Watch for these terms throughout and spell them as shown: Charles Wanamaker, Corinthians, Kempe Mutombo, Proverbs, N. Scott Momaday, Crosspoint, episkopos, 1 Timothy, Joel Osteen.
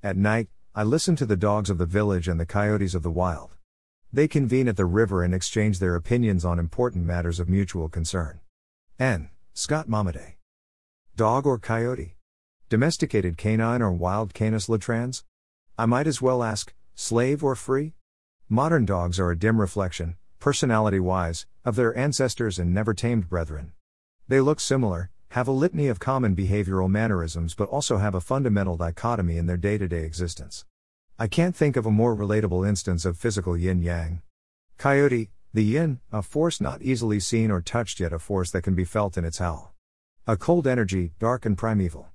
At night, I listen to the dogs of the village and the coyotes of the wild. They convene at the river and exchange their opinions on important matters of mutual concern. N. Scott Momaday. Dog or coyote? Domesticated canine or wild Canis latrans? I might as well ask, slave or free? Modern dogs are a dim reflection, personality-wise, of their ancestors and never-tamed brethren. They look similar, have a litany of common behavioral mannerisms, but also have a fundamental dichotomy in their day-to-day existence. I can't think of a more relatable instance of physical yin-yang. Coyote, the yin, a force not easily seen or touched, yet a force that can be felt in its howl. A cold energy, dark and primeval.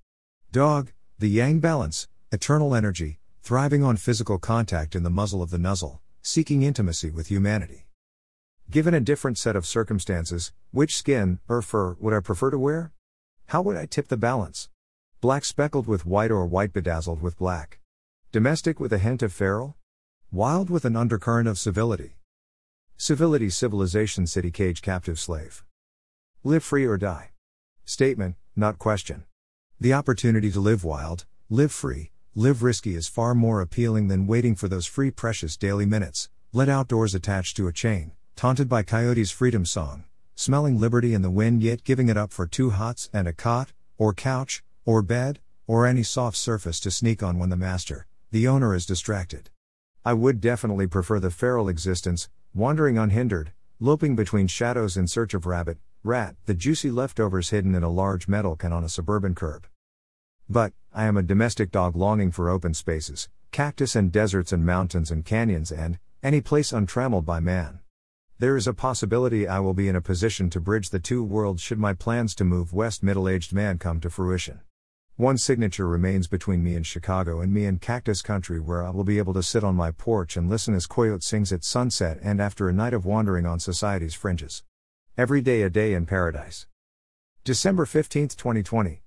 Dog, the yang balance, eternal energy, thriving on physical contact in the muzzle of the nuzzle, seeking intimacy with humanity. Given a different set of circumstances, which skin or fur would I prefer to wear? How would I tip the balance? Black speckled with white or white bedazzled with black? Domestic with a hint of feral? Wild with an undercurrent of civility? Civility, civilization, city cage, captive slave. Live free or die. Statement, not question. The opportunity to live wild, live free, live risky is far more appealing than waiting for those free precious daily minutes, let outdoors attached to a chain, taunted by coyote's freedom song, smelling liberty in the wind yet giving it up for two hots and a cot, or couch, or bed, or any soft surface to sneak on when the master, the owner, is distracted. I would definitely prefer the feral existence, wandering unhindered, loping between shadows in search of rabbit, rat, the juicy leftovers hidden in a large metal can on a suburban curb. But, I am a domestic dog longing for open spaces, cactus and deserts and mountains and canyons and any place untrammeled by man. There is a possibility I will be in a position to bridge the two worlds should my plans to move west middle-aged man come to fruition. One signature remains between me and Chicago and me and cactus country, where I will be able to sit on my porch and listen as coyote sings at sunset and after a night of wandering on society's fringes. Every day a day in paradise. December 15, 2020.